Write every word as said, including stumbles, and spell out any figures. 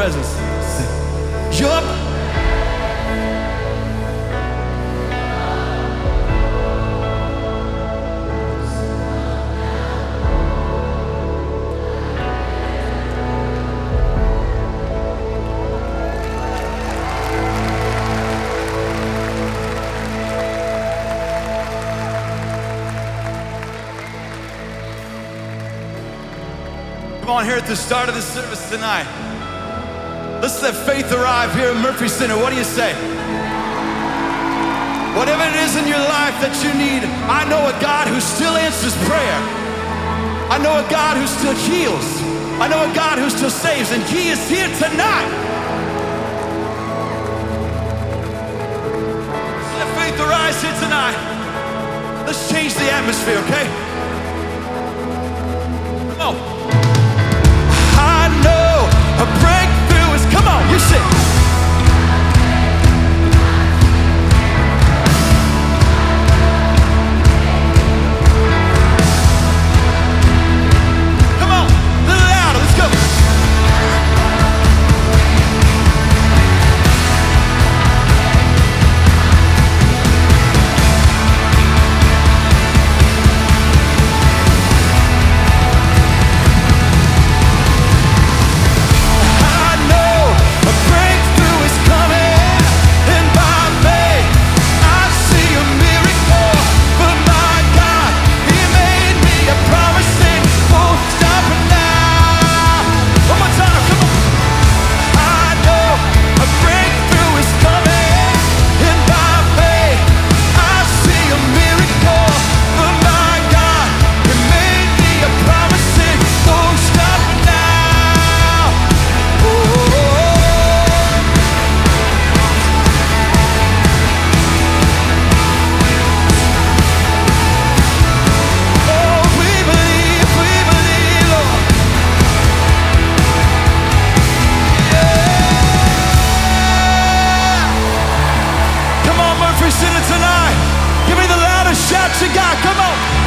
presence. Jump. On here at the start of the service tonight. Let's let faith arrive here at Murphy Center. What do you say? Whatever it is in your life that you need, I know a God who still answers prayer. I know a God who still heals. I know a God who still saves, and He is here tonight. Let's let faith arise here tonight. Let's change the atmosphere, okay? Come on. A breakthrough is, come on, you sit. Tonight, give me the loudest shout to God. Come on.